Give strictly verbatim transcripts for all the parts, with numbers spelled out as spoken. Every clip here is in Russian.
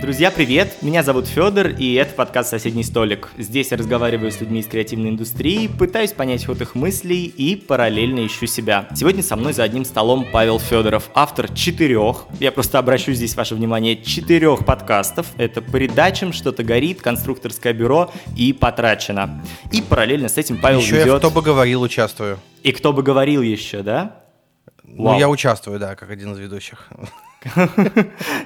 Друзья, привет! Меня зовут Фёдор, и это подкаст «Соседний столик». Здесь я разговариваю с людьми из креативной индустрии, пытаюсь понять ход их мыслей и параллельно ищу себя. Сегодня со мной за одним столом Павел Фёдоров, автор четырех, я просто обращу здесь ваше внимание, четырех подкастов. Это «Предачам что-то горит», «Конструкторское бюро» и «Потрачено». И параллельно с этим Павел ведет... Еще я в «Кто бы говорил» участвую. И «Кто бы говорил» еще, да? Ну, Вау. Я участвую, да, как один из ведущих.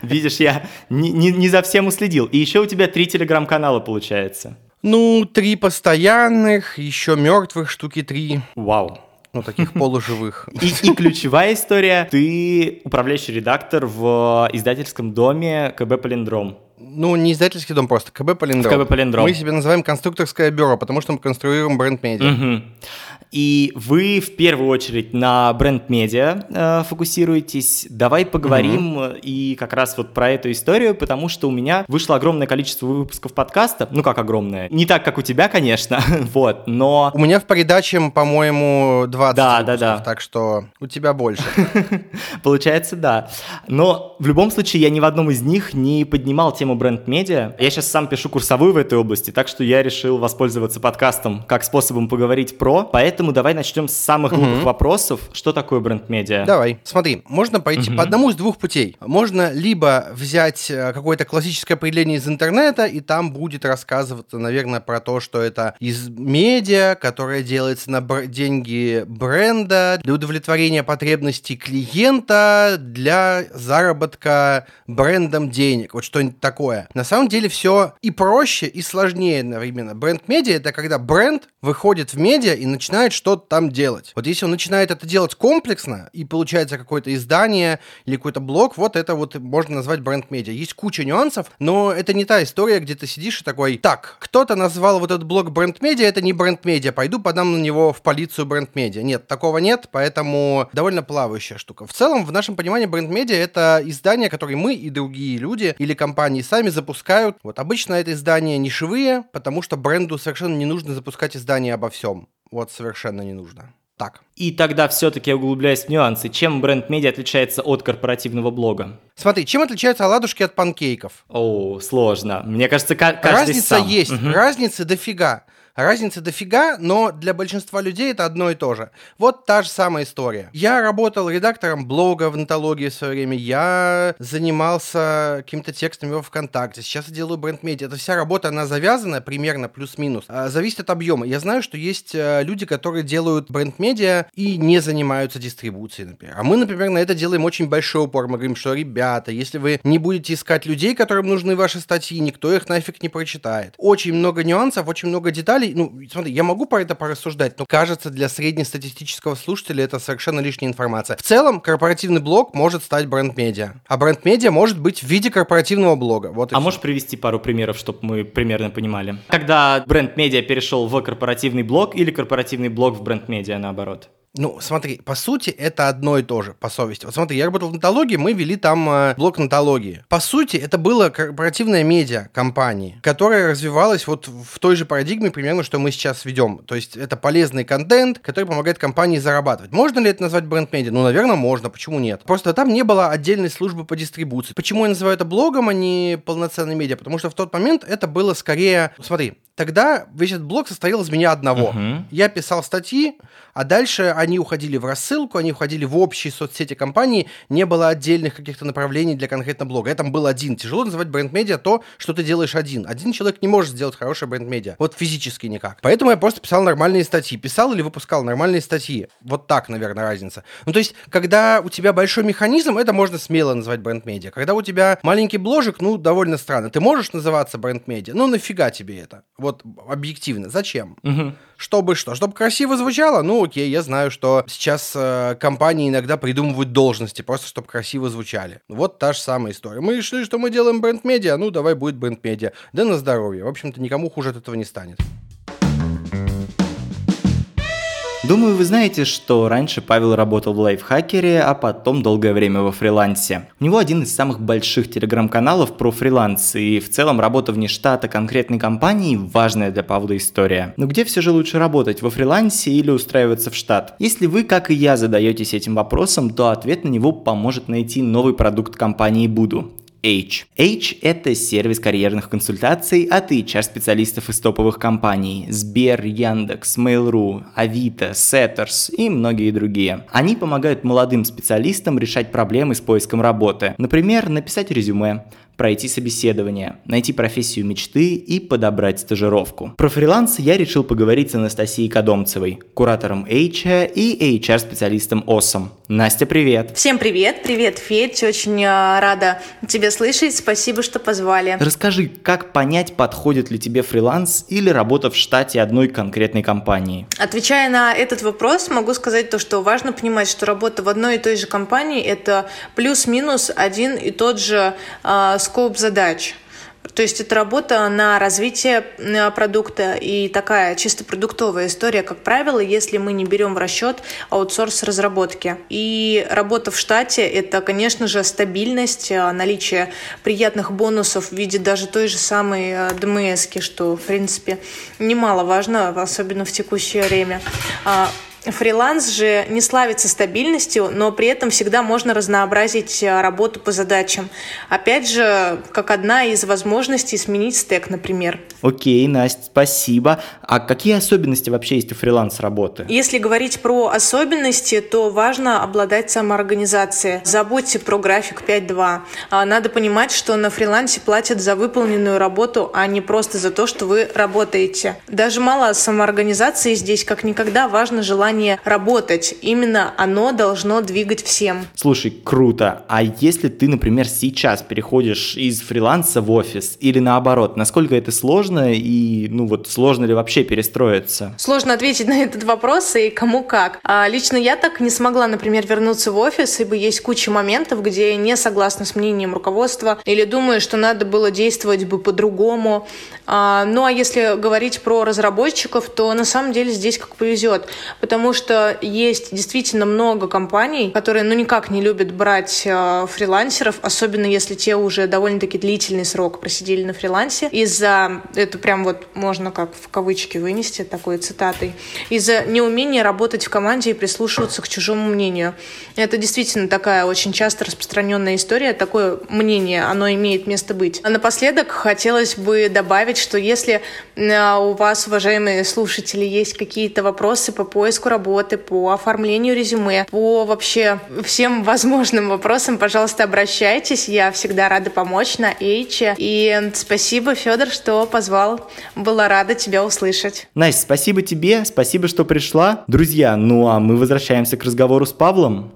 Видишь, я не, не, не за всем уследил. И еще у тебя три телеграм-канала получается. Ну, три постоянных, еще мертвых штуки три. Вау. Ну, таких полуживых. И, и ключевая история. Ты управляющий редактор в издательском доме КБ Палиндром. Ну, не издательский дом просто, КБ Палиндром. КБ Палиндром. Мы себя называем «Конструкторское бюро», потому что мы конструируем бренд-медиа. Угу. И вы в первую очередь на бренд-медиа э, фокусируетесь. Давай поговорим угу. и как раз вот про эту историю, потому что у меня вышло огромное количество выпусков подкаста. Ну, как огромное? Не так, как у тебя, конечно, вот, но... У меня в передаче, по-моему, двадцать да, выпусков, да, да. Так что у тебя больше. Получается, да. Но в любом случае я ни в одном из них не поднимал тему бренд-медиа. Я сейчас сам пишу курсовую в этой области, так что я решил воспользоваться подкастом как способом поговорить про. Поэтому давай начнем с самых глупых угу. вопросов. Что такое бренд-медиа? Давай. Смотри, можно пойти угу. по одному из двух путей. Можно либо взять какое-то классическое определение из интернета, и там будет рассказываться, наверное, про то, что это из медиа, которое делается на бр- деньги бренда, для удовлетворения потребностей клиента, для заработка брендом денег. Вот что-нибудь такое. Такое. На самом деле все и проще, и сложнее одновременно. Бренд-медиа — это когда бренд выходит в медиа и начинает что-то там делать. Вот если он начинает это делать комплексно, и получается какое-то издание или какой-то блог, вот это вот можно назвать бренд-медиа. Есть куча нюансов, но это не та история, где ты сидишь и такой: так, кто-то назвал вот этот блог бренд-медиа, это не бренд-медиа, пойду подам на него в полицию бренд-медиа. Нет, такого нет, поэтому довольно плавающая штука. В целом, в нашем понимании, бренд-медиа — это издание, которое мы и другие люди или компании сами запускают. Вот обычно это издания нишевые, потому что бренду совершенно не нужно запускать издания обо всем. Вот совершенно не нужно. Так. И тогда все-таки углубляясь в нюансы, чем бренд-медиа отличается от корпоративного блога? Смотри, чем отличаются оладушки от панкейков? О, сложно. Мне кажется, каждый разница сам. Разница есть, угу. разницы дофига. Разница дофига, но для большинства людей это одно и то же. Вот та же самая история. Я работал редактором блога в Нетологии в свое время, я занимался какими-то текстами во ВКонтакте, сейчас я делаю бренд-медиа. Эта вся работа, она завязана примерно плюс-минус. А, зависит от объема. Я знаю, что есть а, люди, которые делают бренд-медиа и не занимаются дистрибуцией, например. А мы, например, на это делаем очень большой упор. Мы говорим, что, ребята, если вы не будете искать людей, которым нужны ваши статьи, никто их нафиг не прочитает. Очень много нюансов, очень много деталей. Ну, смотри, я могу про это порассуждать, но, кажется, для среднестатистического слушателя это совершенно лишняя информация. В целом, корпоративный блог может стать бренд-медиа, а бренд-медиа может быть в виде корпоративного блога. Вот а все. Можешь привести пару примеров, чтобы мы примерно понимали? Когда бренд-медиа перешел в корпоративный блог или корпоративный блог в бренд-медиа, наоборот? Ну, смотри, по сути, это одно и то же, по совести. Вот смотри, я работал в Нетологии, мы вели там э, блок Нетологии. По сути, это было корпоративное медиа компании, которая развивалась вот в той же парадигме примерно, что мы сейчас ведем. То есть это полезный контент, который помогает компании зарабатывать. Можно ли это назвать бренд-медиа? Ну, наверное, можно, почему нет? Просто там не было отдельной службы по дистрибуции. Почему я называю это блогом, а не полноценным медиа? Потому что в тот момент это было скорее... Смотри, тогда весь этот блог состоял из меня одного. Uh-huh. Я писал статьи, а дальше... Они уходили в рассылку, они уходили в общие соцсети компании, не было отдельных каких-то направлений для конкретно блога. Я там был один. Тяжело называть бренд-медиа то, что ты делаешь один. Один человек не может сделать хорошее бренд-медиа. Вот физически никак. Поэтому я просто писал нормальные статьи. Писал или выпускал нормальные статьи. Вот так, наверное, разница. Ну, то есть, когда у тебя большой механизм, это можно смело назвать бренд-медиа. Когда у тебя маленький бложик, ну, довольно странно. Ты можешь называться бренд-медиа? Ну, нафига тебе это? Вот объективно. Зачем? Угу. Чтобы что? Чтобы красиво звучало? Ну, окей, я знаю, что сейчас э, компании иногда придумывают должности, просто чтобы красиво звучали. Вот та же самая история. Мы решили, что мы делаем бренд-медиа, ну давай будет бренд-медиа. Да на здоровье. В общем-то, никому хуже от этого не станет. Думаю, вы знаете, что раньше Павел работал в лайфхакере, а потом долгое время во фрилансе. У него один из самых больших телеграм-каналов про фриланс, и в целом работа вне штата конкретной компании – важная для Павла история. Но где все же лучше работать, во фрилансе или устраиваться в штат? Если вы, как и я, задаетесь этим вопросом, то ответ на него поможет найти новый продукт компании «Буду». Эйч. Эйч – это сервис карьерных консультаций от эйч ар-специалистов из топовых компаний – Сбер, Яндекс, Mail.ru, Авито, Setters и многие другие. Они помогают молодым специалистам решать проблемы с поиском работы. Например, написать резюме, пройти собеседование, найти профессию мечты и подобрать стажировку. Про фриланс я решил поговорить с Анастасией Кодомцевой, куратором Эйча и эйч ар-специалистом Awesome. Настя, привет! Всем привет! Привет, Федь! Очень рада тебя слышать. Спасибо, что позвали. Расскажи, как понять, подходит ли тебе фриланс или работа в штате одной конкретной компании? Отвечая на этот вопрос, могу сказать то, что важно понимать, что работа в одной и той же компании – это плюс-минус один и тот же э, скоп задач. То есть это работа на развитие продукта и такая чисто продуктовая история, как правило, если мы не берем в расчет аутсорс разработки. И работа в штате – это, конечно же, стабильность, наличие приятных бонусов в виде даже той же самой ДМСки, что, в принципе, немаловажно, особенно в текущее время. Фриланс же не славится стабильностью, но при этом всегда можно разнообразить работу по задачам. Опять же, как одна из возможностей сменить стек, например. Окей, Настя, спасибо. А какие особенности вообще есть у фриланс-работы? Если говорить про особенности, то важно обладать самоорганизацией. Забудьте про график пять-два. Надо понимать, что на фрилансе платят за выполненную работу, а не просто за то, что вы работаете. Даже мало самоорганизации здесь, как никогда, важно желание работать. Именно оно должно двигать всем. Слушай, круто. А если ты, например, сейчас переходишь из фриланса в офис или наоборот, насколько это сложно и, ну вот, сложно ли вообще перестроиться? Сложно ответить на этот вопрос и кому как. А лично я так не смогла, например, вернуться в офис, ибо есть куча моментов, где я не согласна с мнением руководства или думаю, что надо было действовать бы по-другому. А, ну а если говорить про разработчиков, то на самом деле здесь как повезет, потому Потому что есть действительно много компаний, которые ну никак не любят брать э, фрилансеров, особенно если те уже довольно-таки длительный срок просидели на фрилансе. Из-за, это прям вот можно как в кавычки вынести такой цитатой, из-за неумения работать в команде и прислушиваться к чужому мнению. Это действительно такая очень часто распространенная история, такое мнение, оно имеет место быть. А напоследок хотелось бы добавить, что если э, у вас, уважаемые слушатели, есть какие-то вопросы по поиску работы, по оформлению резюме, по вообще всем возможным вопросам, пожалуйста, обращайтесь. Я всегда рада помочь на Эйче. И спасибо, Фёдор, что позвал. Была рада тебя услышать. Настя, спасибо тебе, спасибо, что пришла. Друзья, ну а мы возвращаемся к разговору с Павлом.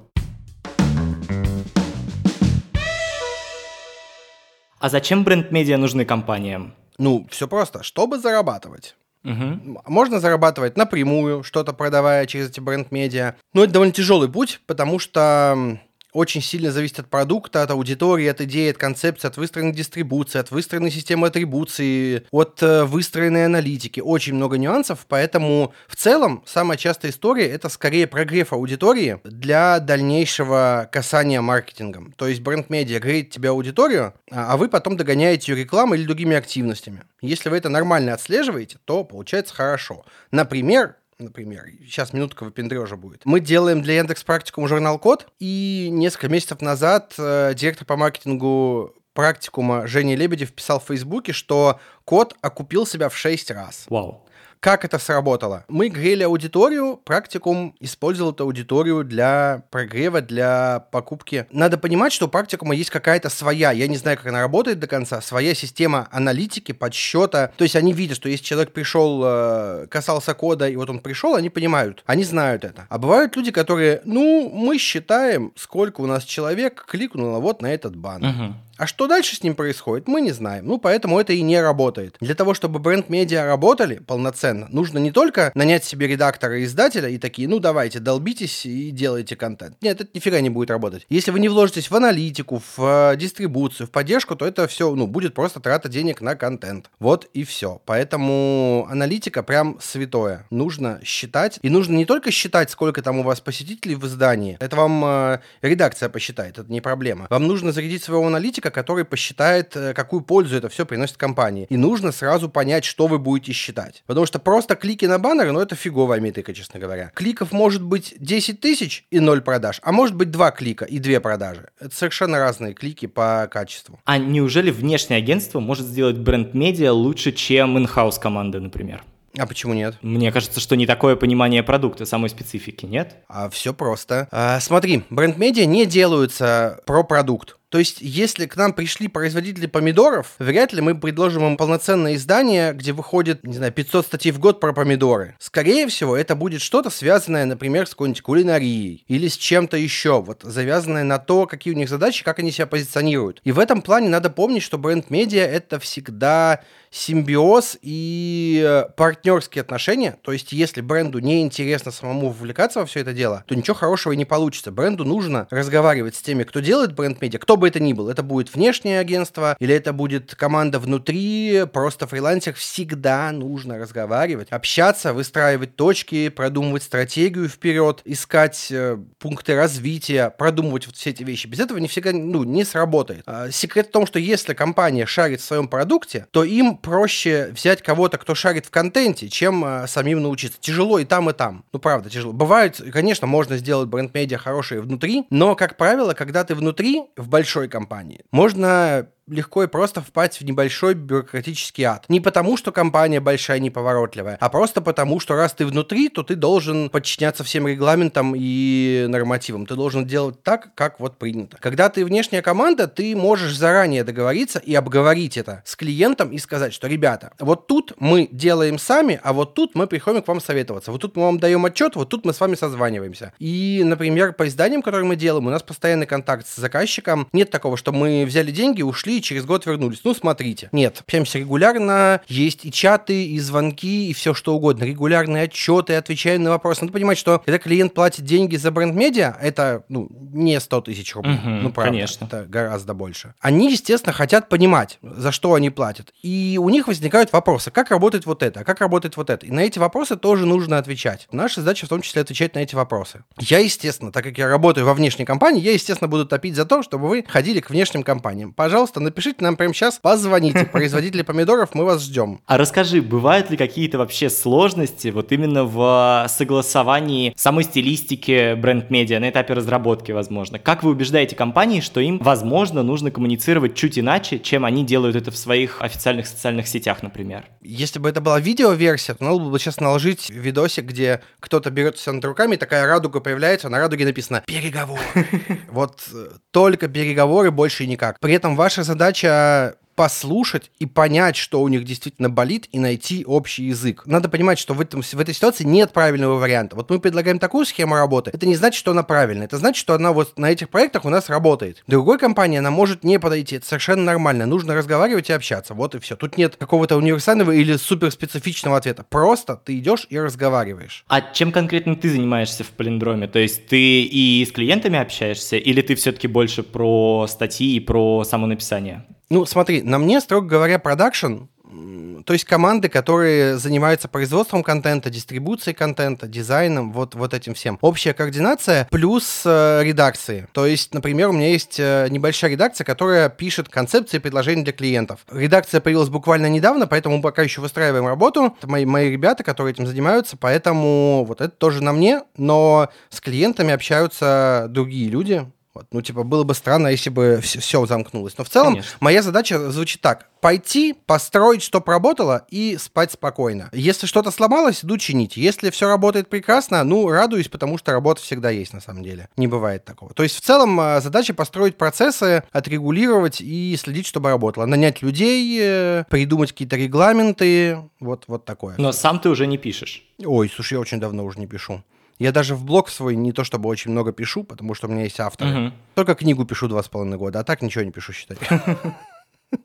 А зачем бренд-медиа нужны компаниям? Ну, все просто. Чтобы зарабатывать. Угу. Можно зарабатывать напрямую, что-то продавая через эти бренд-медиа. Но это довольно тяжелый путь, потому что очень сильно зависит от продукта, от аудитории, от идеи, от концепции, от выстроенной дистрибуции, от выстроенной системы атрибуции, от выстроенной аналитики. Очень много нюансов, поэтому в целом самая частая история – это скорее прогрев аудитории для дальнейшего касания маркетингом. То есть бренд-медиа греет тебе аудиторию, а вы потом догоняете ее рекламой или другими активностями. Если вы это нормально отслеживаете, то получается хорошо. Например, Например, сейчас минутка выпендрежа будет. Мы делаем для Яндекс.Практикум журнал «Код», и несколько месяцев назад э, директор по маркетингу «Практикума» Женя Лебедев писал в Фейсбуке, что «Код» окупил себя в шесть раз. Вау. Как это сработало? Мы грели аудиторию, Практикум использовал эту аудиторию для прогрева, для покупки. Надо понимать, что у Практикума есть какая-то своя, я не знаю, как она работает до конца, своя система аналитики, подсчета. То есть они видят, что если человек пришел, касался кода, и вот он пришел, они понимают, они знают это. А бывают люди, которые, ну, мы считаем, сколько у нас человек кликнуло вот на этот баннер. Uh-huh. А что дальше с ним происходит, мы не знаем. Ну, поэтому это и не работает. Для того, чтобы бренд-медиа работали полноценно, нужно не только нанять себе редактора и издателя и такие, ну, давайте, долбитесь и делайте контент. Нет, это нифига не будет работать. Если вы не вложитесь в аналитику, в дистрибуцию, в поддержку, то это все, ну, будет просто трата денег на контент. Вот и все. Поэтому аналитика прям святое. Нужно считать. И нужно не только считать, сколько там у вас посетителей в издании. Это вам э, редакция посчитает, это не проблема. Вам нужно зарядить своего аналитика, человека, который посчитает, какую пользу это все приносит компании. И нужно сразу понять, что вы будете считать. Потому что просто клики на баннеры, ну это фиговая метрика, честно говоря. Кликов может быть десять тысяч и ноль продаж, а может быть два клика и две продажи. Это совершенно разные клики по качеству. А неужели внешнее агентство может сделать бренд-медиа лучше, чем in-house команда, например? А почему нет? Мне кажется, что не такое понимание продукта, самой специфики, нет? А все просто. А, смотри, бренд-медиа не делаются про продукт. То есть, если к нам пришли производители помидоров, вряд ли мы предложим им полноценное издание, где выходит, не знаю, пятьсот статей в год про помидоры. Скорее всего, это будет что-то связанное, например, с какой-нибудь кулинарией или с чем-то еще, вот, завязанное на то, какие у них задачи, как они себя позиционируют. И в этом плане надо помнить, что бренд-медиа — это всегда симбиоз и партнерские отношения. То есть, если бренду неинтересно самому вовлекаться во все это дело, то ничего хорошего и не получится. Бренду нужно разговаривать с теми, кто делает бренд-медиа, кто бы это ни был, это будет внешнее агентство или это будет команда внутри, просто в фрилансах всегда нужно разговаривать, общаться, выстраивать точки, продумывать стратегию вперед, искать э, пункты развития, продумывать вот все эти вещи. Без этого не всегда, ну, не сработает. А, секрет в том, что если компания шарит в своем продукте, то им проще взять кого-то, кто шарит в контенте, чем э, самим научиться. Тяжело и там, и там. Ну, правда, тяжело. Бывает, конечно, можно сделать бренд-медиа хорошие внутри, но, как правило, когда ты внутри, в большом большой компании. Можно легко и просто впасть в небольшой бюрократический ад. Не потому, что компания большая и неповоротливая, а просто потому, что раз ты внутри, то ты должен подчиняться всем регламентам и нормативам. Ты должен делать так, как вот принято. Когда ты внешняя команда, ты можешь заранее договориться и обговорить это с клиентом и сказать, что, ребята, вот тут мы делаем сами, а вот тут мы приходим к вам советоваться. Вот тут мы вам даем отчет, вот тут мы с вами созваниваемся. И, например, по изданиям, которые мы делаем, у нас постоянный контакт с заказчиком. Нет такого, что мы взяли деньги, ушли, и через год вернулись. Ну, смотрите. Нет, общаемся регулярно, есть и чаты, и звонки, и все что угодно. Регулярные отчеты, отвечаем на вопросы. Надо понимать, что когда клиент платит деньги за бренд-медиа, это, ну, не сто тысяч рублей. Угу, ну, правда. Конечно. Это гораздо больше. Они, естественно, хотят понимать, за что они платят. И у них возникают вопросы. Как работает вот это? А как работает вот это? И на эти вопросы тоже нужно отвечать. Наша задача в том числе отвечать на эти вопросы. Я, естественно, так как я работаю во внешней компании, я, естественно, буду топить за то, чтобы вы ходили к внешним компаниям. Пожалуйста, напишите нам прямо сейчас, позвоните. Производители помидоров, мы вас ждем. А расскажи, бывают ли какие-то вообще сложности вот именно в согласовании самой стилистики бренд-медиа на этапе разработки, возможно? Как вы убеждаете компании, что им, возможно, нужно коммуницировать чуть иначе, чем они делают это в своих официальных социальных сетях, например? Если бы это была видеоверсия, то надо было сейчас наложить видосик, где кто-то берет все над руками, и такая радуга появляется, на радуге написано «Переговоры». Вот только переговоры, больше никак. При этом ваша задача Задача послушать и понять, что у них действительно болит, и найти общий язык. Надо понимать, что в, этом, в этой ситуации нет правильного варианта. Вот мы предлагаем такую схему работы, это не значит, что она правильная, это значит, что она вот на этих проектах у нас работает. Другой компании она может не подойти, это совершенно нормально, нужно разговаривать и общаться, вот и все. Тут нет какого-то универсального или суперспецифичного ответа, просто ты идешь и разговариваешь. А чем конкретно ты занимаешься в Палиндроме? То есть ты и с клиентами общаешься, или ты все-таки больше про статьи и про самонаписание? Ну, смотри, на мне, строго говоря, продакшн, то есть команды, которые занимаются производством контента, дистрибуцией контента, дизайном, вот, вот этим всем. Общая координация плюс э, редакции. То есть, например, у меня есть э, небольшая редакция, которая пишет концепции и предложения для клиентов. Редакция появилась буквально недавно, поэтому мы пока еще выстраиваем работу. Это мои, мои ребята, которые этим занимаются, поэтому вот это тоже на мне, но с клиентами общаются другие люди. Ну, типа, было бы странно, если бы все, все замкнулось. Но в целом, конечно, моя задача звучит так. Пойти, построить, чтоб работало, и спать спокойно. Если что-то сломалось, иду чинить. Если все работает прекрасно, ну, радуюсь, потому что работа всегда есть, на самом деле. Не бывает такого. То есть, в целом, задача построить процессы, отрегулировать и следить, чтобы работало. Нанять людей, придумать какие-то регламенты, вот, вот такое. Но сам ты уже не пишешь. Ой, слушай, я очень давно уже не пишу. Я даже в блог свой не то чтобы очень много пишу, потому что у меня есть авторы. Uh-huh. Только книгу пишу два с половиной года, а так ничего не пишу, считай.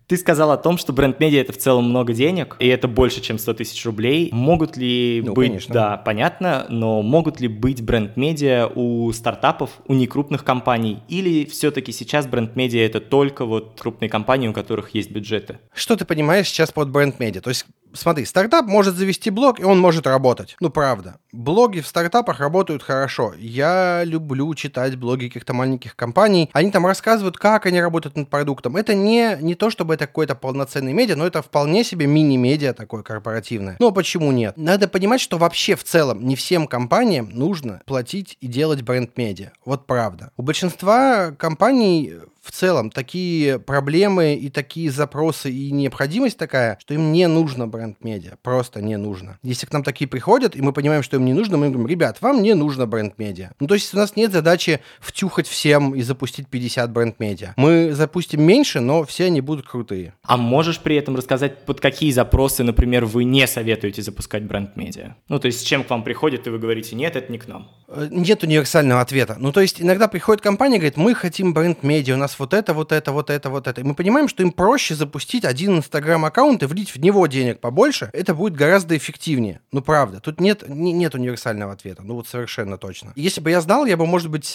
Ты сказал о том, что бренд-медиа — это в целом много денег, и это больше, чем сто тысяч рублей. Могут ли ну, быть... Конечно. Да, понятно, но могут ли быть бренд-медиа у стартапов, у некрупных компаний? Или все-таки сейчас бренд-медиа — это только вот крупные компании, у которых есть бюджеты? Что ты понимаешь сейчас под бренд-медиа? То есть смотри, стартап может завести блог, и он может работать. Ну, правда. Блоги в стартапах работают хорошо. Я люблю читать блоги каких-то маленьких компаний. Они там рассказывают, как они работают над продуктом. Это не, не то, чтобы это какое-то полноценное медиа, но это вполне себе мини-медиа такое корпоративное. Но почему нет? Надо понимать, что вообще в целом не всем компаниям нужно платить и делать бренд-медиа. Вот правда. У большинства компаний... В целом, такие проблемы и такие запросы и необходимость такая, что им не нужно бренд-медиа. Просто не нужно. Если к нам такие приходят, и мы понимаем, что им не нужно, мы говорим, ребят, вам не нужно бренд-медиа. Ну, то есть у нас нет задачи втюхать всем и запустить пятьдесят бренд-медиа. Мы запустим меньше, но все они будут крутые. А можешь при этом рассказать, под какие запросы, например, вы не советуете запускать бренд-медиа? Ну, то есть с чем к вам приходит, и вы говорите, нет, это не к нам. Нет универсального ответа. Ну, то есть иногда приходит компания и говорит, мы хотим бренд-медиа, у нас вот это, вот это, вот это, вот это. И мы понимаем, что им проще запустить один инстаграм-аккаунт и влить в него денег побольше. Это будет гораздо эффективнее. Ну, правда. Тут нет, не, нет универсального ответа. Ну, вот совершенно точно. Если бы я знал, я бы, может быть,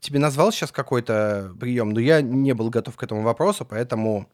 тебе назвал сейчас какой-то прием, но я не был готов к этому вопросу, поэтому...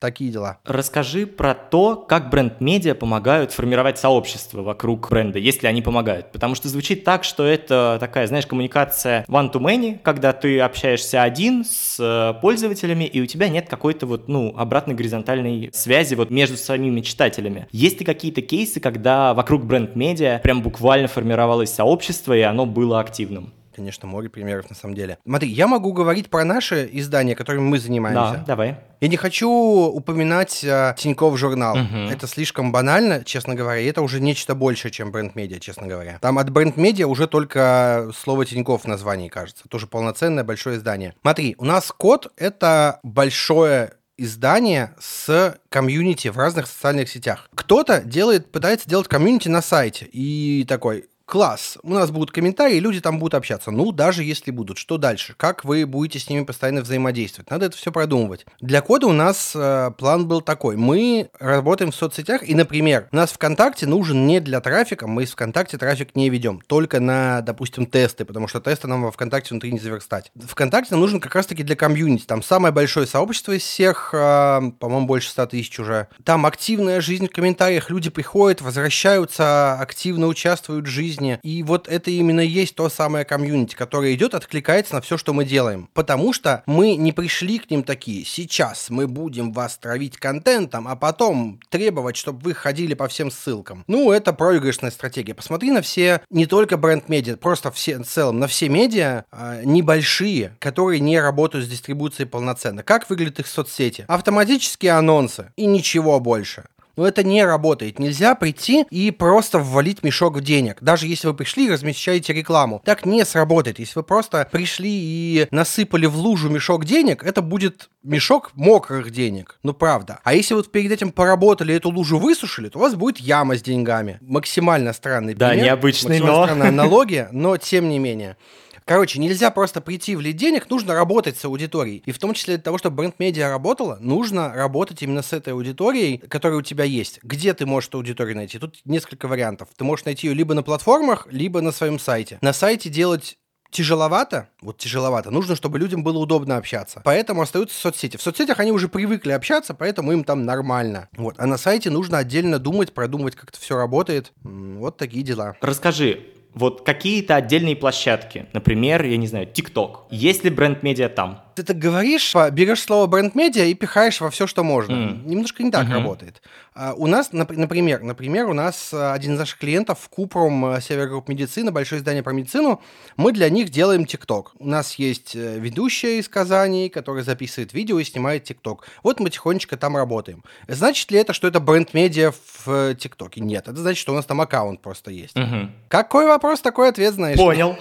Такие дела. Расскажи про то, как бренд-медиа помогают формировать сообщество вокруг бренда, если они помогают. Потому что звучит так, что это такая, знаешь, коммуникация one-to-many, когда ты общаешься один с пользователями, и у тебя нет какой-то вот, ну, обратной горизонтальной связи вот между самими читателями. Есть ли какие-то кейсы, когда вокруг бренд-медиа прям буквально формировалось сообщество, и оно было активным? Конечно, море примеров на самом деле. Смотри, я могу говорить про наши издания, которыми мы занимаемся. Да, давай. Я не хочу упоминать а, Тинькофф журнал. Угу. Это слишком банально, честно говоря. И это уже нечто большее, чем бренд-медиа, честно говоря. Там от бренд-медиа уже только слово Тинькофф в названии, кажется. Тоже полноценное большое издание. Смотри, у нас Код — это большое издание с комьюнити в разных социальных сетях. Кто-то делает, пытается делать комьюнити на сайте. И такой... Класс, у нас будут комментарии, люди там будут общаться. Ну, даже если будут, что дальше? Как вы будете с ними постоянно взаимодействовать? Надо это все продумывать. Для Кода у нас э, план был такой. Мы работаем в соцсетях, и, например, у нас ВКонтакте нужен не для трафика, мы из ВКонтакте трафик не ведем, только на, допустим, тесты, потому что тесты нам во ВКонтакте внутри не заверстать. ВКонтакте нам нужен как раз-таки для комьюнити. Там самое большое сообщество из всех, э, по-моему, больше ста тысяч уже. Там активная жизнь в комментариях, люди приходят, возвращаются, активно участвуют в жизни. И вот это именно есть то самое комьюнити, которое идет, откликается на все, что мы делаем. Потому что мы не пришли к ним такие: сейчас мы будем вас травить контентом, а потом требовать, чтобы вы ходили по всем ссылкам. Ну, это проигрышная стратегия. Посмотри на все, не только бренд-медиа, просто все в целом, на все медиа э, небольшие, которые не работают с дистрибуцией полноценно. Как выглядят их соцсети? Автоматические анонсы и ничего больше. Но это не работает. Нельзя прийти и просто ввалить мешок денег. Даже если вы пришли и размещаете рекламу. Так не сработает. Если вы просто пришли и насыпали в лужу мешок денег, это будет мешок мокрых денег. Ну, правда. А если вот перед этим поработали, эту лужу высушили, то у вас будет яма с деньгами. Максимально странный пример. Да, необычный, максимально но... странная аналогия, но тем не менее. Короче, нельзя просто прийти и влить денег, нужно работать с аудиторией. И в том числе для того, чтобы бренд-медиа работала, нужно работать именно с этой аудиторией, которая у тебя есть. Где ты можешь эту аудиторию найти? Тут несколько вариантов. Ты можешь найти ее либо на платформах, либо на своем сайте. На сайте делать... Тяжеловато, вот тяжеловато, нужно, чтобы людям было удобно общаться, поэтому остаются соцсети. В соцсетях они уже привыкли общаться, поэтому им там нормально. Вот. А на сайте нужно отдельно думать, продумывать, как это все работает. Вот такие дела. Расскажи, вот какие-то отдельные площадки, например, я не знаю, ТикТок, есть ли бренд-медиа там? Ты так говоришь, берешь слово бренд-медиа и пихаешь во все, что можно. Mm. Немножко не так mm-hmm. работает. А, у нас, нап- например, например, у нас один из наших клиентов в Купрум, Севергрупп Медицина, большое издание про медицину, мы для них делаем ТикТок. У нас есть ведущая из Казани, которая записывает видео и снимает ТикТок. Вот мы тихонечко там работаем. Значит ли это, что это бренд-медиа в ТикТоке? Нет, это значит, что у нас там аккаунт просто есть. Mm-hmm. Какой вопрос, такой ответ, знаешь. Понял.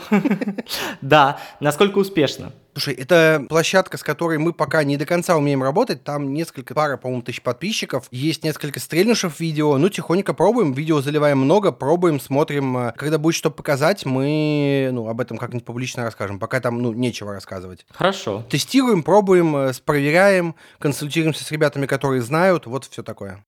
Да, насколько успешно? Слушай, это площадка, с которой мы пока не до конца умеем работать. Там несколько, пара, по-моему, тысяч подписчиков. Есть несколько стрельнушев видео. Ну, тихонько пробуем. Видео заливаем много, пробуем, смотрим. Когда будет что показать, мы ну, об этом как-нибудь публично расскажем. Пока там ну, нечего рассказывать. Хорошо. Тестируем, пробуем, проверяем, консультируемся с ребятами, которые знают. Вот все такое.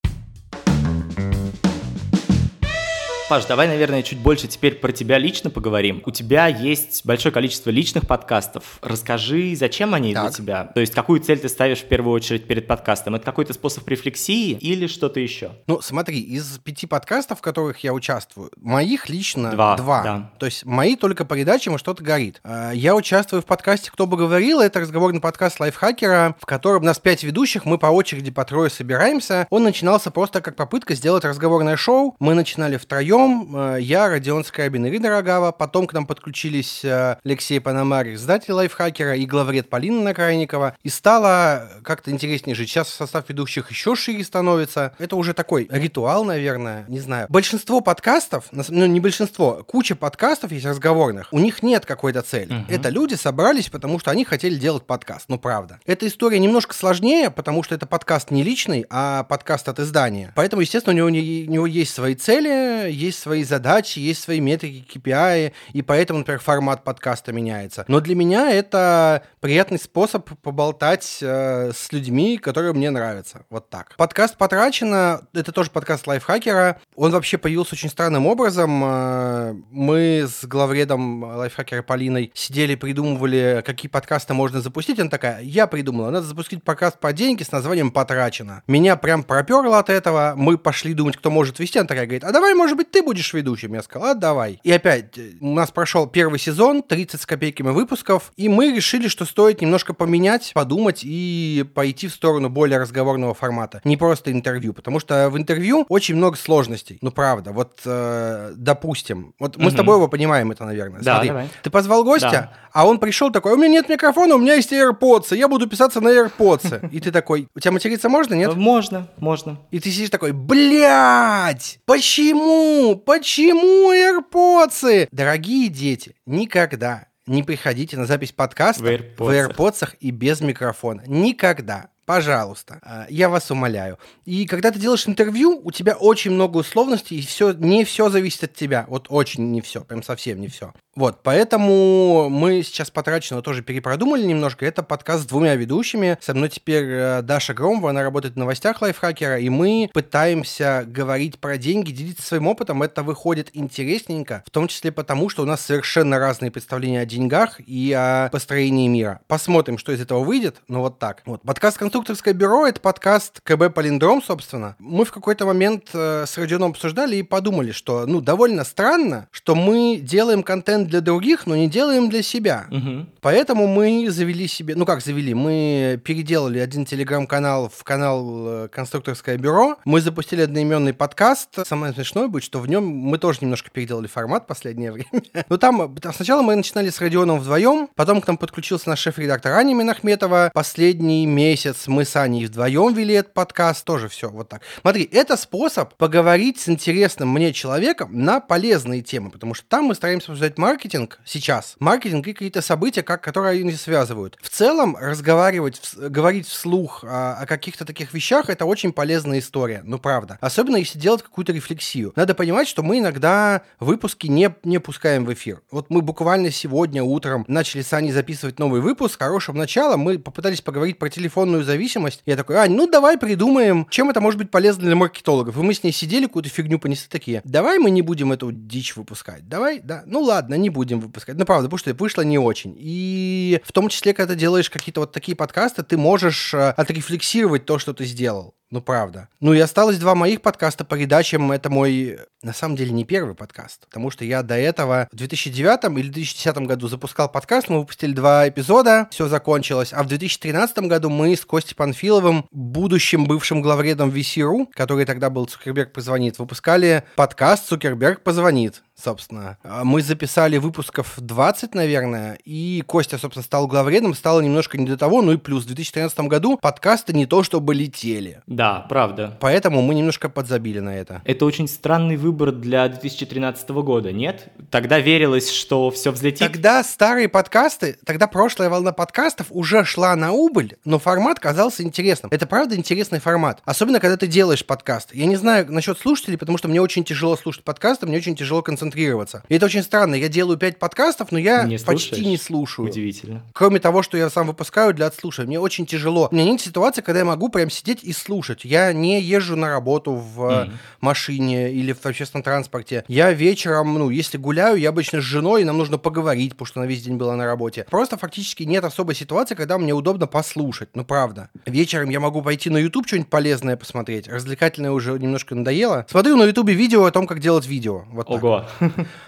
Паш, давай, наверное, чуть больше теперь про тебя лично поговорим. У тебя есть большое количество личных подкастов. Расскажи, зачем они так. для тебя? То есть какую цель ты ставишь в первую очередь перед подкастом? Это какой-то способ рефлексии или что-то еще? Ну, смотри, из пяти подкастов, в которых я участвую, моих лично два. два. Да. То есть мои только «Предачам что-то горит». Я участвую в подкасте «Кто бы говорил». Это разговорный подкаст лайфхакера, в котором нас пять ведущих, мы по очереди по трое собираемся. Он начинался просто как попытка сделать разговорное шоу. Мы начинали втроем. Я, Родион Скайбин и Рина Рогава. Потом к нам подключились Алексей Пономарь, издатель лайфхакера, и главред Полина Накрайникова. И стало как-то интереснее жить. Сейчас состав ведущих еще шире становится. Это уже такой ритуал, наверное. Не знаю. Большинство подкастов, ну не большинство, куча подкастов есть разговорных. У них нет какой-то цели. Угу. Это люди собрались, потому что они хотели делать подкаст. Ну, правда. Эта история немножко сложнее, потому что это подкаст не личный, а подкаст от издания. Поэтому, естественно, у него, не, у него есть свои цели, есть свои задачи, есть свои метрики, кей пи ай, и поэтому, например, формат подкаста меняется. Но для меня это приятный способ поболтать э, с людьми, которые мне нравятся. Вот так. Подкаст «Потрачено» — это тоже подкаст лайфхакера. Он вообще появился очень странным образом. Мы с главредом лайфхакера Полиной сидели, придумывали, какие подкасты можно запустить. Она такая, я придумала, надо запустить подкаст по деньги с названием «Потрачено». Меня прям проперло от этого. Мы пошли думать, кто может вести. Она такая говорит, а давай, может быть, ты будешь ведущим? Я сказал, а давай. И опять, у нас прошел первый сезон, тридцать с копейками выпусков, и мы решили, что стоит немножко поменять, подумать и пойти в сторону более разговорного формата. Не просто интервью, потому что в интервью очень много сложностей. Ну, правда. Вот, э, допустим, вот мы угу. с тобой его понимаем это, наверное. Да, смотри, давай. Ты позвал гостя, да. а он пришел такой, у меня нет микрофона, у меня есть AirPods, я буду писаться на AirPods. И ты такой, у тебя материться можно, нет? Можно, можно. И ты сидишь такой, блядь, почему, почему AirPods? Дорогие дети, никогда не приходите на запись подкаста в AirPods и без микрофона. Никогда. Пожалуйста, я вас умоляю. И когда ты делаешь интервью, у тебя очень много условностей, и все, не все зависит от тебя. Вот очень не все, прям совсем не все. Вот, поэтому мы сейчас «Потрачено» тоже перепродумали немножко. Это подкаст с двумя ведущими. Со мной теперь Даша Громова, она работает в новостях лайфхакера, и мы пытаемся говорить про деньги, делиться своим опытом. Это выходит интересненько, в том числе потому, что у нас совершенно разные представления о деньгах и о построении мира. Посмотрим, что из этого выйдет, но вот так. Вот, подкаст «Конструкторское бюро» — это подкаст КБ Палиндром, собственно. Мы в какой-то момент с Родионом обсуждали и подумали, что, ну, довольно странно, что мы делаем контент для других, но не делаем для себя. Угу. Поэтому мы завели себе... Ну, как завели? Мы переделали один телеграм-канал в канал «Конструкторское бюро». Мы запустили одноименный подкаст. Самое смешное будет, что в нем мы тоже немножко переделали формат в последнее время. Но там, там сначала мы начинали с Родионом вдвоем, потом к нам подключился наш шеф-редактор Аня Нахметова. Последний месяц мы с Аней вдвоем вели этот подкаст. Тоже все вот так. Смотри, это способ поговорить с интересным мне человеком на полезные темы, потому что там мы стараемся обсуждать маркетинг, маркетинг сейчас, маркетинг и какие-то события, как, которые они связывают. В целом, разговаривать, в, говорить вслух о, о каких-то таких вещах, это очень полезная история, ну правда. Особенно, если делать какую-то рефлексию. Надо понимать, что мы иногда выпуски не, не пускаем в эфир. Вот мы буквально сегодня утром начали с Аней записывать новый выпуск. С хорошим началом мы попытались поговорить про телефонную зависимость. Я такой, Ань, ну давай придумаем, чем это может быть полезно для маркетологов. И мы с ней сидели, какую-то фигню понесли такие. Давай мы не будем эту дичь выпускать. Давай, да, ну ладно, не будем выпускать. Ну, правда, потому что вышло не очень. И в том числе, когда ты делаешь какие-то вот такие подкасты, ты можешь отрефлексировать то, что ты сделал. Ну, правда. Ну, и осталось два моих подкаста по «Предачам». Это мой, на самом деле, не первый подкаст, потому что я до этого в две тысячи девятом или две тысячи десятом году запускал подкаст, мы выпустили два эпизода, все закончилось, а в две тысячи тринадцатом году мы с Костей Панфиловым, будущим бывшим главредом вэ ка ру, который тогда был «Цукерберг позвонит», выпускали подкаст «Цукерберг позвонит», собственно. Мы записали выпусков двадцать, наверное, и Костя, собственно, стал главредом, стало немножко не до того, ну и плюс в две тысячи тринадцатом году подкасты не то чтобы летели. Да, правда. Поэтому мы немножко подзабили на это. Это очень странный выбор для две тысячи тринадцатого года, нет? Тогда верилось, что все взлетит. Тогда старые подкасты, тогда прошлая волна подкастов уже шла на убыль, но формат казался интересным. Это правда интересный формат. Особенно, когда ты делаешь подкаст. Я не знаю насчет слушателей, потому что мне очень тяжело слушать подкасты, мне очень тяжело концентрироваться. И это очень странно. Я делаю пять подкастов, но я не почти не слушаю. Удивительно. Кроме того, что я сам выпускаю для отслушивания. Мне очень тяжело. У меня нет ситуации, когда я могу прям сидеть и слушать. слушать. Я не езжу на работу в mm-hmm. машине или в общественном транспорте. Я вечером, ну, если гуляю, я обычно с женой, нам нужно поговорить, потому что она весь день была на работе. Просто фактически нет особой ситуации, когда мне удобно послушать. Ну, правда. Вечером я могу пойти на YouTube что-нибудь полезное посмотреть. Развлекательное уже немножко надоело. Смотрю на YouTube видео о том, как делать видео. Вот так. Ого.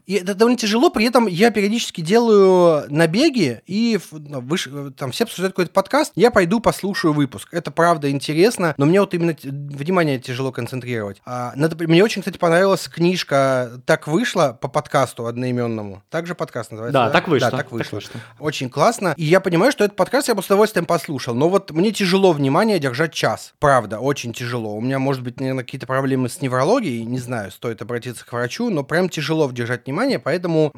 И это довольно тяжело, при этом я периодически делаю набеги, и выш... там все обсуждают какой-то подкаст, я пойду послушаю выпуск. Это правда интересно, но мне вот именно внимание тяжело концентрировать. А, надо... Мне очень, кстати, понравилась книжка «Так вышло» по подкасту одноименному. Также подкаст называется. Да, да? «Так вышло». Да, «Так вышло». Так вышло. Очень классно. И я понимаю, что этот подкаст я бы с удовольствием послушал, но вот мне тяжело внимание держать час. Правда, очень тяжело. У меня, может быть, наверное, какие-то проблемы с неврологией, не знаю, стоит обратиться к врачу, но прям тяжело держать внимание, поэтому,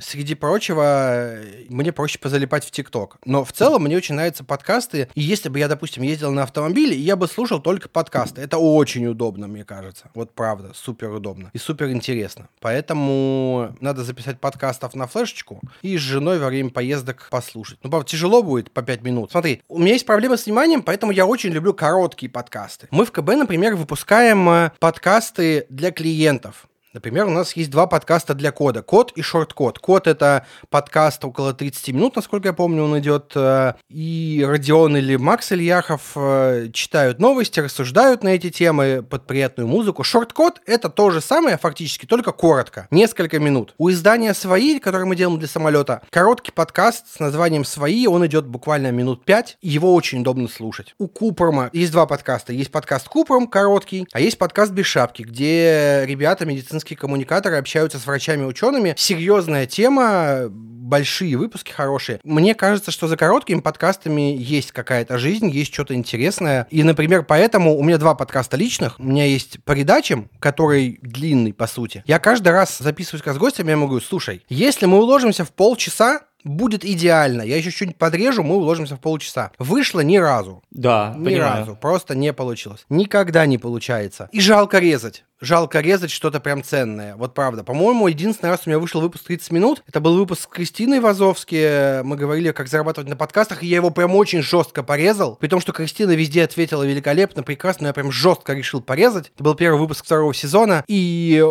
среди прочего, мне проще позалипать в ТикТок. Но в целом мне очень нравятся подкасты, и если бы я, допустим, ездил на автомобиле, я бы слушал только подкасты. Это очень удобно, мне кажется. Вот правда, супер удобно и супер интересно. Поэтому надо записать подкастов на флешечку и с женой во время поездок послушать. Ну, правда, тяжело будет по пять минут. Смотри, у меня есть проблемы с вниманием, поэтому я очень люблю короткие подкасты. Мы в КБ, например, выпускаем подкасты для клиентов. Например, у нас есть два подкаста для кода. Код и шорт-код. Код — это подкаст около тридцать минут, насколько я помню, он идет. И Родион или Макс Ильяхов читают новости, рассуждают на эти темы под приятную музыку. Шорт-код — это то же самое фактически, только коротко. Несколько минут. У издания «Свои», которое мы делаем для самолета, короткий подкаст с названием «Свои». Он идет буквально минут пять. Его очень удобно слушать. У Купрума есть два подкаста. Есть подкаст «Купрум» короткий, а есть подкаст «Без шапки», где ребята медицинские коммуникаторы общаются с врачами-учеными. Серьезная тема, большие выпуски хорошие. Мне кажется, что за короткими подкастами есть какая-то жизнь, есть что-то интересное. И, например, поэтому у меня два подкаста личных. У меня есть «Предачам», который длинный, по сути. Я каждый раз записываюсь с гостями, я могу: слушай, если мы уложимся в полчаса, будет идеально. Я еще что-нибудь подрежу, мы уложимся в полчаса. Вышло ни разу. Да, ни понимаю. разу. Просто не получилось. Никогда не получается. И жалко резать. Жалко резать что-то прям ценное. Вот правда. По-моему, единственный раз у меня вышел выпуск тридцать минут. Это был выпуск с Кристиной Вазовски. Мы говорили, как зарабатывать на подкастах, и я его прям очень жестко порезал. При том, что Кристина везде ответила великолепно, прекрасно, но я прям жестко решил порезать. Это был первый выпуск второго сезона. И...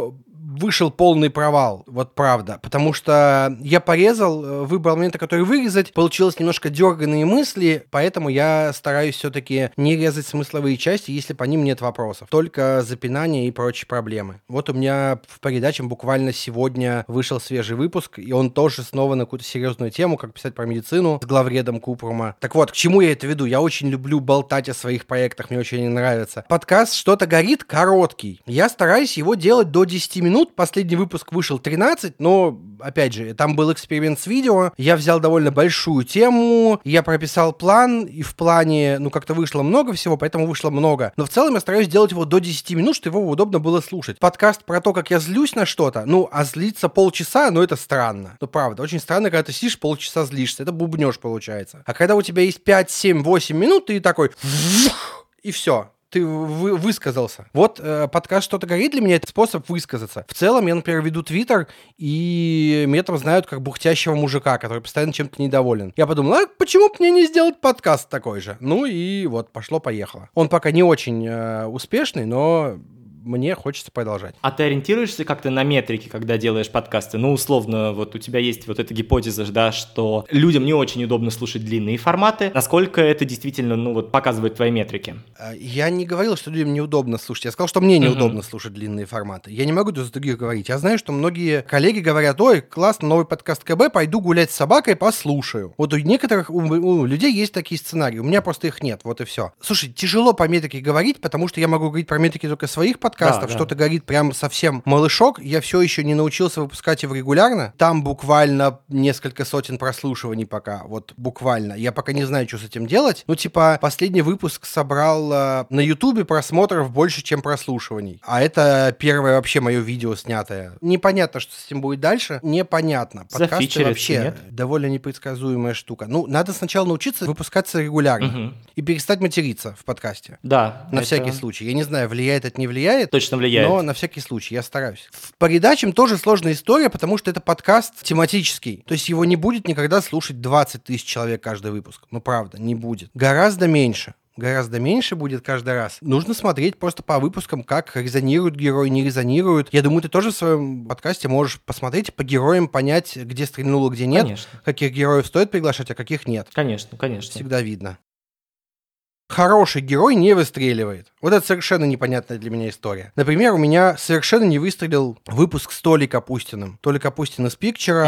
вышел полный провал, вот правда. Потому что я порезал, выбрал моменты, которые вырезать. Получилось немножко дерганые мысли, поэтому я стараюсь все-таки не резать смысловые части, если по ним нет вопросов. Только запинания и прочие проблемы. Вот у меня в передаче буквально сегодня вышел свежий выпуск, и он тоже снова на какую-то серьезную тему, как писать про медицину, с главредом Купрума. Так вот, к чему я это веду? Я очень люблю болтать о своих проектах, мне очень нравится. Подкаст «Что-то горит» короткий. Я стараюсь его делать до десяти минут. Последний выпуск вышел тринадцать, но, опять же, там был эксперимент с видео. Я взял довольно большую тему, я прописал план, и в плане, ну, как-то вышло много всего, поэтому вышло много. Но в целом я стараюсь делать его до десяти минут, чтобы его удобно было слушать. Подкаст про то, как я злюсь на что-то, ну, а злиться полчаса, ну, это странно. Ну, правда, очень странно, когда ты сидишь, полчаса злишься, это бубнёж получается. А когда у тебя есть пять, семь, восемь минут, ты такой, и все. Ты вы, высказался. Вот э, подкаст «Что-то горит» для меня — это способ высказаться. В целом, я, например, веду Твиттер, и меня там знают как бухтящего мужика, который постоянно чем-то недоволен. Я подумал, а почему бы мне не сделать подкаст такой же? Ну и вот, пошло-поехало. Он пока не очень э, успешный, но... мне хочется продолжать. А ты ориентируешься как-то на метрики, когда делаешь подкасты? Ну, условно, вот у тебя есть вот эта гипотеза, да, что людям не очень удобно слушать длинные форматы. Насколько это действительно, ну, вот, показывает твои метрики? Я не говорил, что людям неудобно слушать. Я сказал, что мне неудобно mm-hmm. слушать длинные форматы. Я не могу за других говорить. Я знаю, что многие коллеги говорят: ой, классно, новый подкаст КБ, пойду гулять с собакой, послушаю. Вот у некоторых, у, у людей есть такие сценарии. У меня просто их нет, вот и все. Слушай, тяжело по метрике говорить, потому что я могу говорить про метрики только своих подкастов, подкастов, да, да. «Что-то горит» прям совсем малышок, я все еще не научился выпускать его регулярно, там буквально несколько сотен прослушиваний пока, вот буквально, я пока не знаю, что с этим делать, ну типа последний выпуск собрал э, на Ютубе просмотров больше, чем прослушиваний, а это первое вообще мое видео снятое, непонятно, что с этим будет дальше, непонятно, подкасты вообще нет? довольно непредсказуемая штука, ну надо сначала научиться выпускаться регулярно угу. и перестать материться в подкасте, да, на это... всякий случай, я не знаю, влияет это, не влияет, точно влияет. Но на всякий случай, я стараюсь. По передачам тоже сложная история, потому что это подкаст тематический. То есть его не будет никогда слушать двадцать тысяч человек каждый выпуск. Ну, правда, не будет. Гораздо меньше. гораздо меньше будет каждый раз. Нужно смотреть просто по выпускам, как резонируют герои, не резонируют. Я думаю, ты тоже в своем подкасте можешь посмотреть по героям, понять, где стрельнуло, где нет. Конечно. Каких героев стоит приглашать, а каких нет. Конечно, конечно. Всегда видно. Хороший герой не выстреливает. Вот это совершенно непонятная для меня история. Например, у меня совершенно не выстрелил выпуск с Толей Капустиным. Толя Капустин из Пикчера,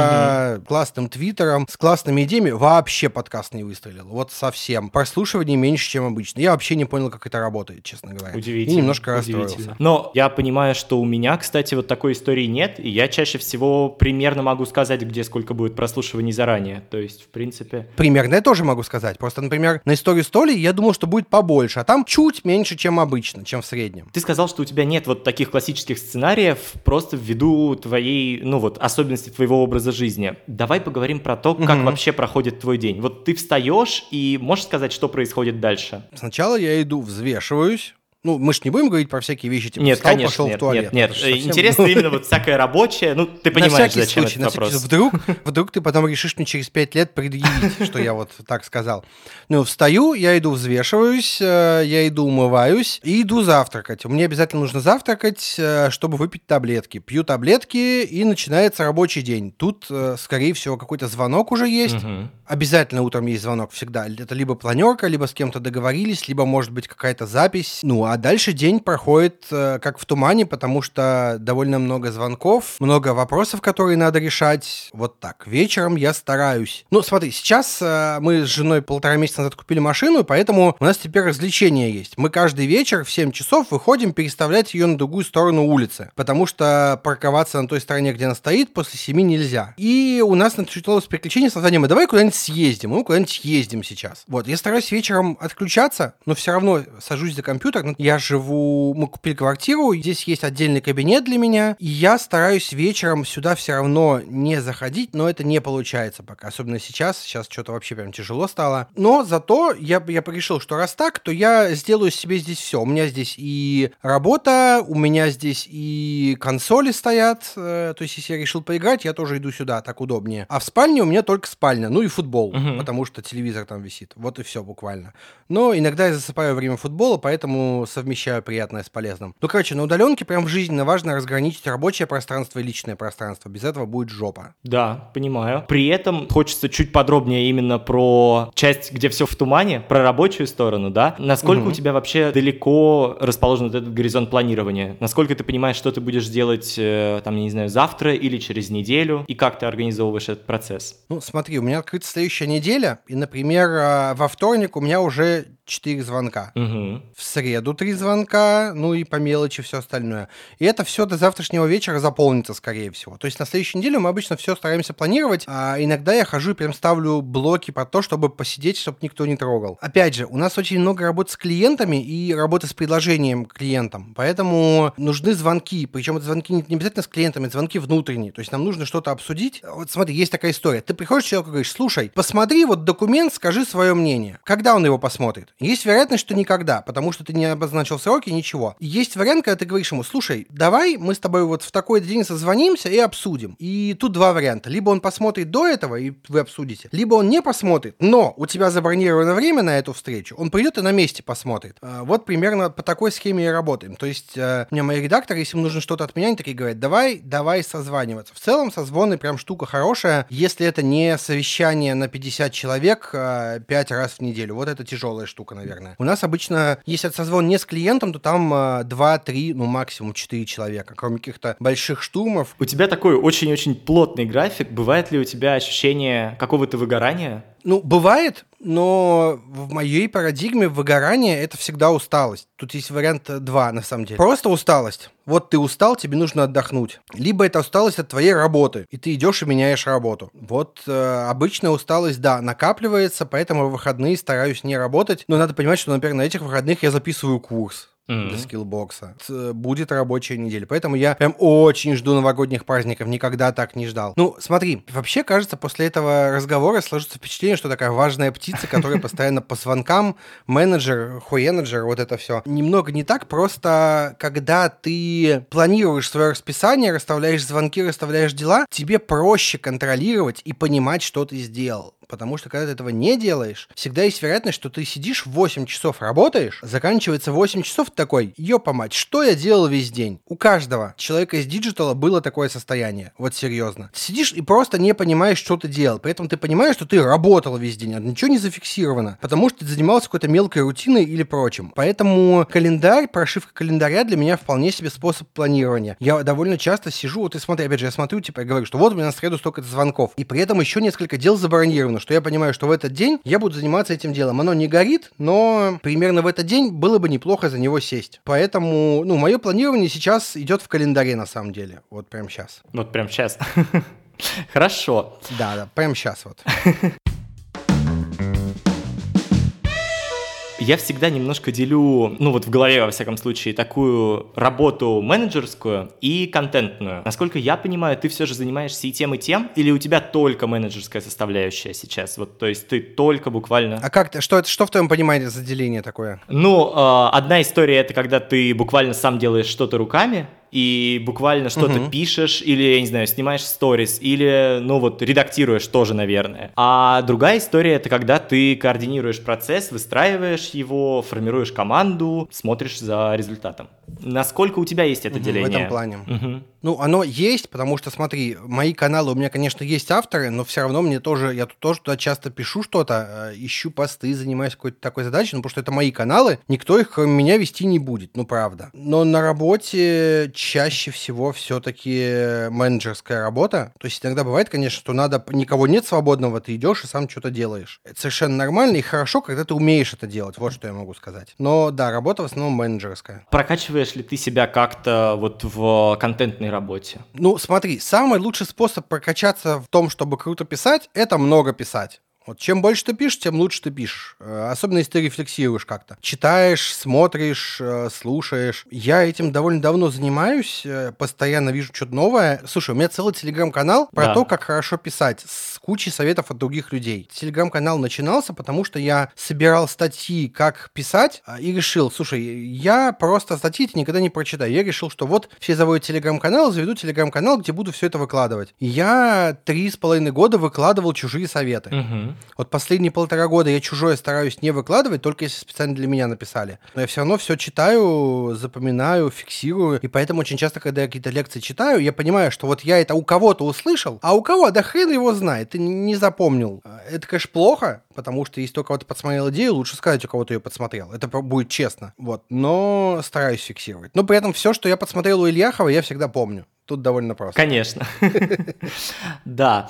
mm-hmm. классным твиттером, с классными идеями. Вообще подкаст не выстрелил. Вот совсем. Прослушиваний меньше, чем обычно. Я вообще не понял, как это работает, честно говоря. Удивительно. И немножко расстроился. Но я понимаю, что у меня, кстати, вот такой истории нет. И я чаще всего примерно могу сказать, где сколько будет прослушиваний заранее. То есть, в принципе... Примерно я тоже могу сказать. Просто, например, на историю с Толей я думал, что будет побольше, а там чуть меньше, чем обычно, чем в среднем. Ты сказал, что у тебя нет вот таких классических сценариев просто ввиду твоей, ну вот, особенности твоего образа жизни. Давай поговорим про то, как mm-hmm. вообще проходит твой день. Вот ты встаешь и можешь сказать, что происходит дальше? Сначала я иду, взвешиваюсь. Ну, мы же не будем говорить про всякие вещи, типа, нет, встал, конечно, пошел нет, в туалет. Нет, нет, совсем... интересно именно вот всякое рабочее, ну, ты понимаешь, зачем случай, этот вопрос. Вдруг, вдруг ты потом решишь мне через пять лет предъявить, что я вот так сказал. Ну, встаю, я иду взвешиваюсь, я иду умываюсь и иду завтракать. Мне обязательно нужно завтракать, чтобы выпить таблетки. Пью таблетки, и начинается рабочий день. Тут, скорее всего, какой-то звонок уже есть. Угу. Обязательно утром есть звонок всегда. Это либо планерка, либо с кем-то договорились, либо, может быть, какая-то запись. Ну, а дальше день проходит э, как в тумане, потому что довольно много звонков, много вопросов, которые надо решать. Вот так. Вечером я стараюсь. Ну, смотри, сейчас э, мы с женой полтора месяца назад купили машину, поэтому у нас теперь развлечение есть. Мы каждый вечер в семь часов выходим переставлять ее на другую сторону улицы, потому что парковаться на той стороне, где она стоит, после семи нельзя. И у нас началось приключение с названием «Давай куда-нибудь съездим». Мы куда-нибудь ездим сейчас. Вот. Я стараюсь вечером отключаться, но все равно сажусь за компьютер. Я живу... Мы купили квартиру, здесь есть отдельный кабинет для меня, и я стараюсь вечером сюда все равно не заходить, но это не получается пока, особенно сейчас. Сейчас что-то вообще прям тяжело стало. Но зато я, я решил, что раз так, то я сделаю себе здесь все. У меня здесь и работа, у меня здесь и консоли стоят, то есть если я решил поиграть, я тоже иду сюда, так удобнее. А в спальне у меня только спальня, ну и футбол, uh-huh. потому что телевизор там висит. Вот и все буквально. Но иногда я засыпаю во время футбола, поэтому... совмещаю приятное с полезным. Ну, короче, на удаленке прям жизненно важно разграничить рабочее пространство и личное пространство. Без этого будет жопа. Да, понимаю. При этом хочется чуть подробнее именно про часть, где все в тумане, про рабочую сторону, да? Насколько угу. у тебя вообще далеко расположен вот этот горизонт планирования? Насколько ты понимаешь, что ты будешь делать, там, я не знаю, завтра или через неделю? И как ты организовываешь этот процесс? Ну, смотри, у меня открыта следующая неделя, и, например, во вторник у меня уже четыре звонка. Угу. В среду три звонка, ну и по мелочи все остальное. И это все до завтрашнего вечера заполнится, скорее всего. То есть на следующей неделе мы обычно все стараемся планировать, а иногда я хожу и прям ставлю блоки под то, чтобы посидеть, чтобы никто не трогал. Опять же, у нас очень много работ с клиентами и работы с предложением к клиентам, поэтому нужны звонки, причем это звонки не обязательно с клиентами, это звонки внутренние, то есть нам нужно что-то обсудить. Вот смотри, есть такая история. Ты приходишь к человеку и говоришь: слушай, посмотри вот документ, скажи свое мнение. Когда он его посмотрит? Есть вероятность, что никогда, потому что ты не обозначил сроки, ничего. Есть вариант, когда ты говоришь ему: слушай, давай мы с тобой вот в такой день созвонимся и обсудим. И тут два варианта. Либо он посмотрит до этого, и вы обсудите, либо он не посмотрит, но у тебя забронировано время на эту встречу, он придет и на месте посмотрит. Вот примерно по такой схеме и работаем. То есть у меня мои редакторы, если им нужно что-то от меня, они такие говорят: давай, давай созваниваться. В целом созвоны прям штука хорошая, если это не совещание на пятьдесят человек пять раз в неделю. Вот это тяжелая штука, наверное. У нас обычно, если это созвон не с клиентом, то там э, два-три, ну максимум четыре человека, кроме каких-то больших штурмов. У тебя такой очень-очень плотный график. Бывает ли у тебя ощущение какого-то выгорания? Ну, бывает, но в моей парадигме выгорание – это всегда усталость. Тут есть вариант два, на самом деле. Просто усталость. Вот ты устал, тебе нужно отдохнуть. Либо это усталость от твоей работы, и ты идешь и меняешь работу. Вот э, обычная усталость, да, накапливается, поэтому в выходные стараюсь не работать. Но надо понимать, что, например, на этих выходных я записываю курс. mm-hmm. для скиллбокса. Будет рабочая неделя. Поэтому я прям очень жду новогодних праздников. Никогда так не ждал. Ну, смотри, вообще, кажется, после этого разговора сложится впечатление, что такая важная птица, которая постоянно по звонкам, менеджер, хуенеджер, вот это все. Немного не так, просто когда ты планируешь свое расписание, расставляешь звонки, расставляешь дела, тебе проще контролировать и понимать, что ты сделал. Потому что, когда ты этого не делаешь, всегда есть вероятность, что ты сидишь восемь часов, работаешь, заканчивается восемь часов, ты такой, ёпа-мать, что я делал весь день? У каждого человека из диджитала было такое состояние, вот серьезно. Ты сидишь и просто не понимаешь, что ты делал, поэтому ты понимаешь, что ты работал весь день, а ничего не зафиксировано, потому что ты занимался какой-то мелкой рутиной или прочим. Поэтому календарь, прошивка календаря для меня вполне себе способ планирования. Я довольно часто сижу, вот и смотри, опять же, я смотрю, типа, я говорю, что вот у меня на среду столько-то звонков, и при этом еще несколько дел забронировано, что я понимаю, что в этот день я буду заниматься этим делом. Оно не горит, но примерно в этот день было бы неплохо за него сесть. Поэтому, ну, мое планирование сейчас идет в календаре, на самом деле. Вот прямо сейчас. Вот прямо сейчас. Хорошо. Да, да, прямо сейчас вот. Я всегда немножко делю, ну вот в голове, во всяком случае, такую работу менеджерскую и контентную. Насколько я понимаю, ты все же занимаешься и тем, и тем, или у тебя только менеджерская составляющая сейчас? Вот, то есть ты только буквально... А как, что, что в твоем понимании за деление такое? Ну, э, одна история — это когда ты буквально сам делаешь что-то руками, и буквально что-то uh-huh. пишешь или, я не знаю, снимаешь сторис или, ну вот, редактируешь тоже, наверное. А другая история — это когда ты координируешь процесс, выстраиваешь его, формируешь команду, смотришь за результатом. Насколько у тебя есть это uh-huh. деление? В этом плане. Uh-huh. Ну, оно есть, потому что, смотри, мои каналы, у меня, конечно, есть авторы, но все равно мне тоже, я тут тоже туда часто пишу что-то, ищу посты, занимаюсь какой-то такой задачей, ну, потому что это мои каналы, никто их кроме меня вести не будет, ну, правда. Но на работе чаще всего все-таки менеджерская работа, то есть иногда бывает, конечно, что надо, никого нет свободного, ты идешь и сам что-то делаешь. Это совершенно нормально и хорошо, когда ты умеешь это делать, вот что я могу сказать. Но, да, работа в основном менеджерская. Прокачиваешь ли ты себя как-то вот в контентной работе? Ну, смотри, самый лучший способ прокачаться в том, чтобы круто писать, это много писать. Вот чем больше ты пишешь, тем лучше ты пишешь. Особенно, если ты рефлексируешь как-то. Читаешь, смотришь, слушаешь. Я этим довольно давно занимаюсь. Постоянно вижу что-то новое. Слушай, у меня целый телеграм-канал про да. то, как хорошо писать, с кучей советов от других людей. Телеграм-канал начинался, потому что я собирал статьи, как писать, и решил, слушай, я просто статьи никогда не прочитаю. Я решил, что вот все заводят телеграм-канал, заведу телеграм-канал, где буду все это выкладывать. И я три с половиной года выкладывал чужие советы. Угу. Вот последние полтора года я чужое стараюсь не выкладывать, только если специально для меня написали. Но я все равно все читаю, запоминаю, фиксирую. И поэтому очень часто, когда я какие-то лекции читаю, я понимаю, что вот я это у кого-то услышал, а у кого, да хрен его знает, ты не запомнил. Это, конечно, плохо, потому что если у кого-то подсмотрел идею, лучше сказать, у кого-то ее подсмотрел. Это будет честно. Вот. Но стараюсь фиксировать. Но при этом все, что я подсмотрел у Ильяхова, я всегда помню. Тут довольно просто. Конечно. Да.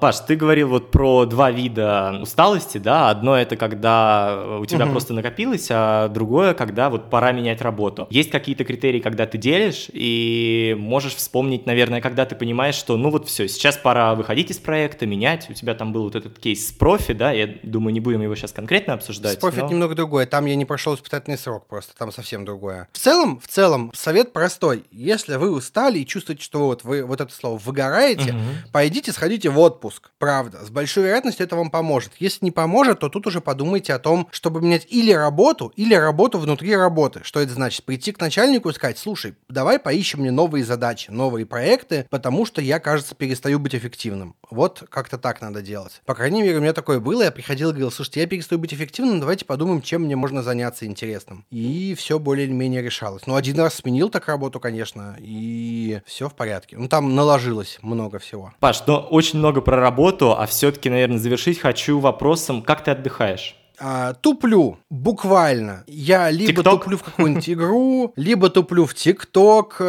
Паш, ты говорил вот про два вида усталости, да? Одно — это когда у тебя просто накопилось, а другое — когда вот пора менять работу. Есть какие-то критерии, когда ты делишь, и можешь вспомнить, наверное, когда ты понимаешь, что ну вот все, сейчас пора выходить из проекта, менять. У тебя там был вот этот кейс с профи, да? Я думаю, не будем его сейчас конкретно обсуждать. С профи но... это немного другое. Там я не прошел испытательный срок просто. Там совсем другое. В целом, в целом, совет простой. Если вы устали и чувствуете, что вот вы вот это слово выгораете, uh-huh. пойдите, сходите в отпуск. Правда. С большой вероятностью это вам поможет. Если не поможет, то тут уже подумайте о том, чтобы менять или работу, или работу внутри работы. Что это значит? Прийти к начальнику и сказать, слушай, давай поищем мне новые задачи, новые проекты, потому что я, кажется, перестаю быть эффективным. Вот как-то так надо делать. По крайней мере, у меня такое было. Я приходил и говорил, слушайте, я перестаю быть эффективным, давайте подумаем, чем мне можно заняться интересным. И все более-менее решалось. Ну, один раз сменил так работу, конечно, и... все в порядке. Ну, там наложилось много всего. Паш, ну, очень много про работу, а все-таки, наверное, завершить хочу вопросом, как ты отдыхаешь? А, туплю, буквально. Я либо TikTok? туплю в какую-нибудь игру, либо туплю в ТикТок,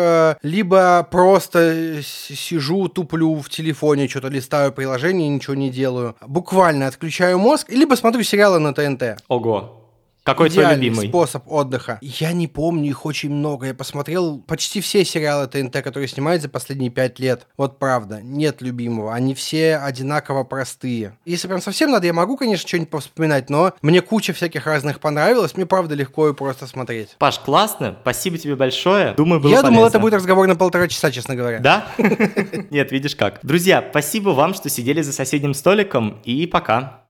либо просто сижу, туплю в телефоне, что-то листаю приложение, ничего не делаю. Буквально отключаю мозг, либо смотрю сериалы на ТНТ. Ого. Какой твой любимый? Способ отдыха. Я не помню, их очень много. Я посмотрел почти все сериалы ТНТ, которые снимают за последние пять лет. Вот правда, нет любимого. Они все одинаково простые. Если прям совсем надо, я могу, конечно, что-нибудь повспоминать, но мне куча всяких разных понравилось. Мне правда легко и просто смотреть. Паш, классно. Спасибо тебе большое. Думаю, было Я полезно. думал, это будет разговор на полтора часа, честно говоря. Да? Нет, видишь как. Друзья, спасибо вам, что сидели за соседним столиком, и пока.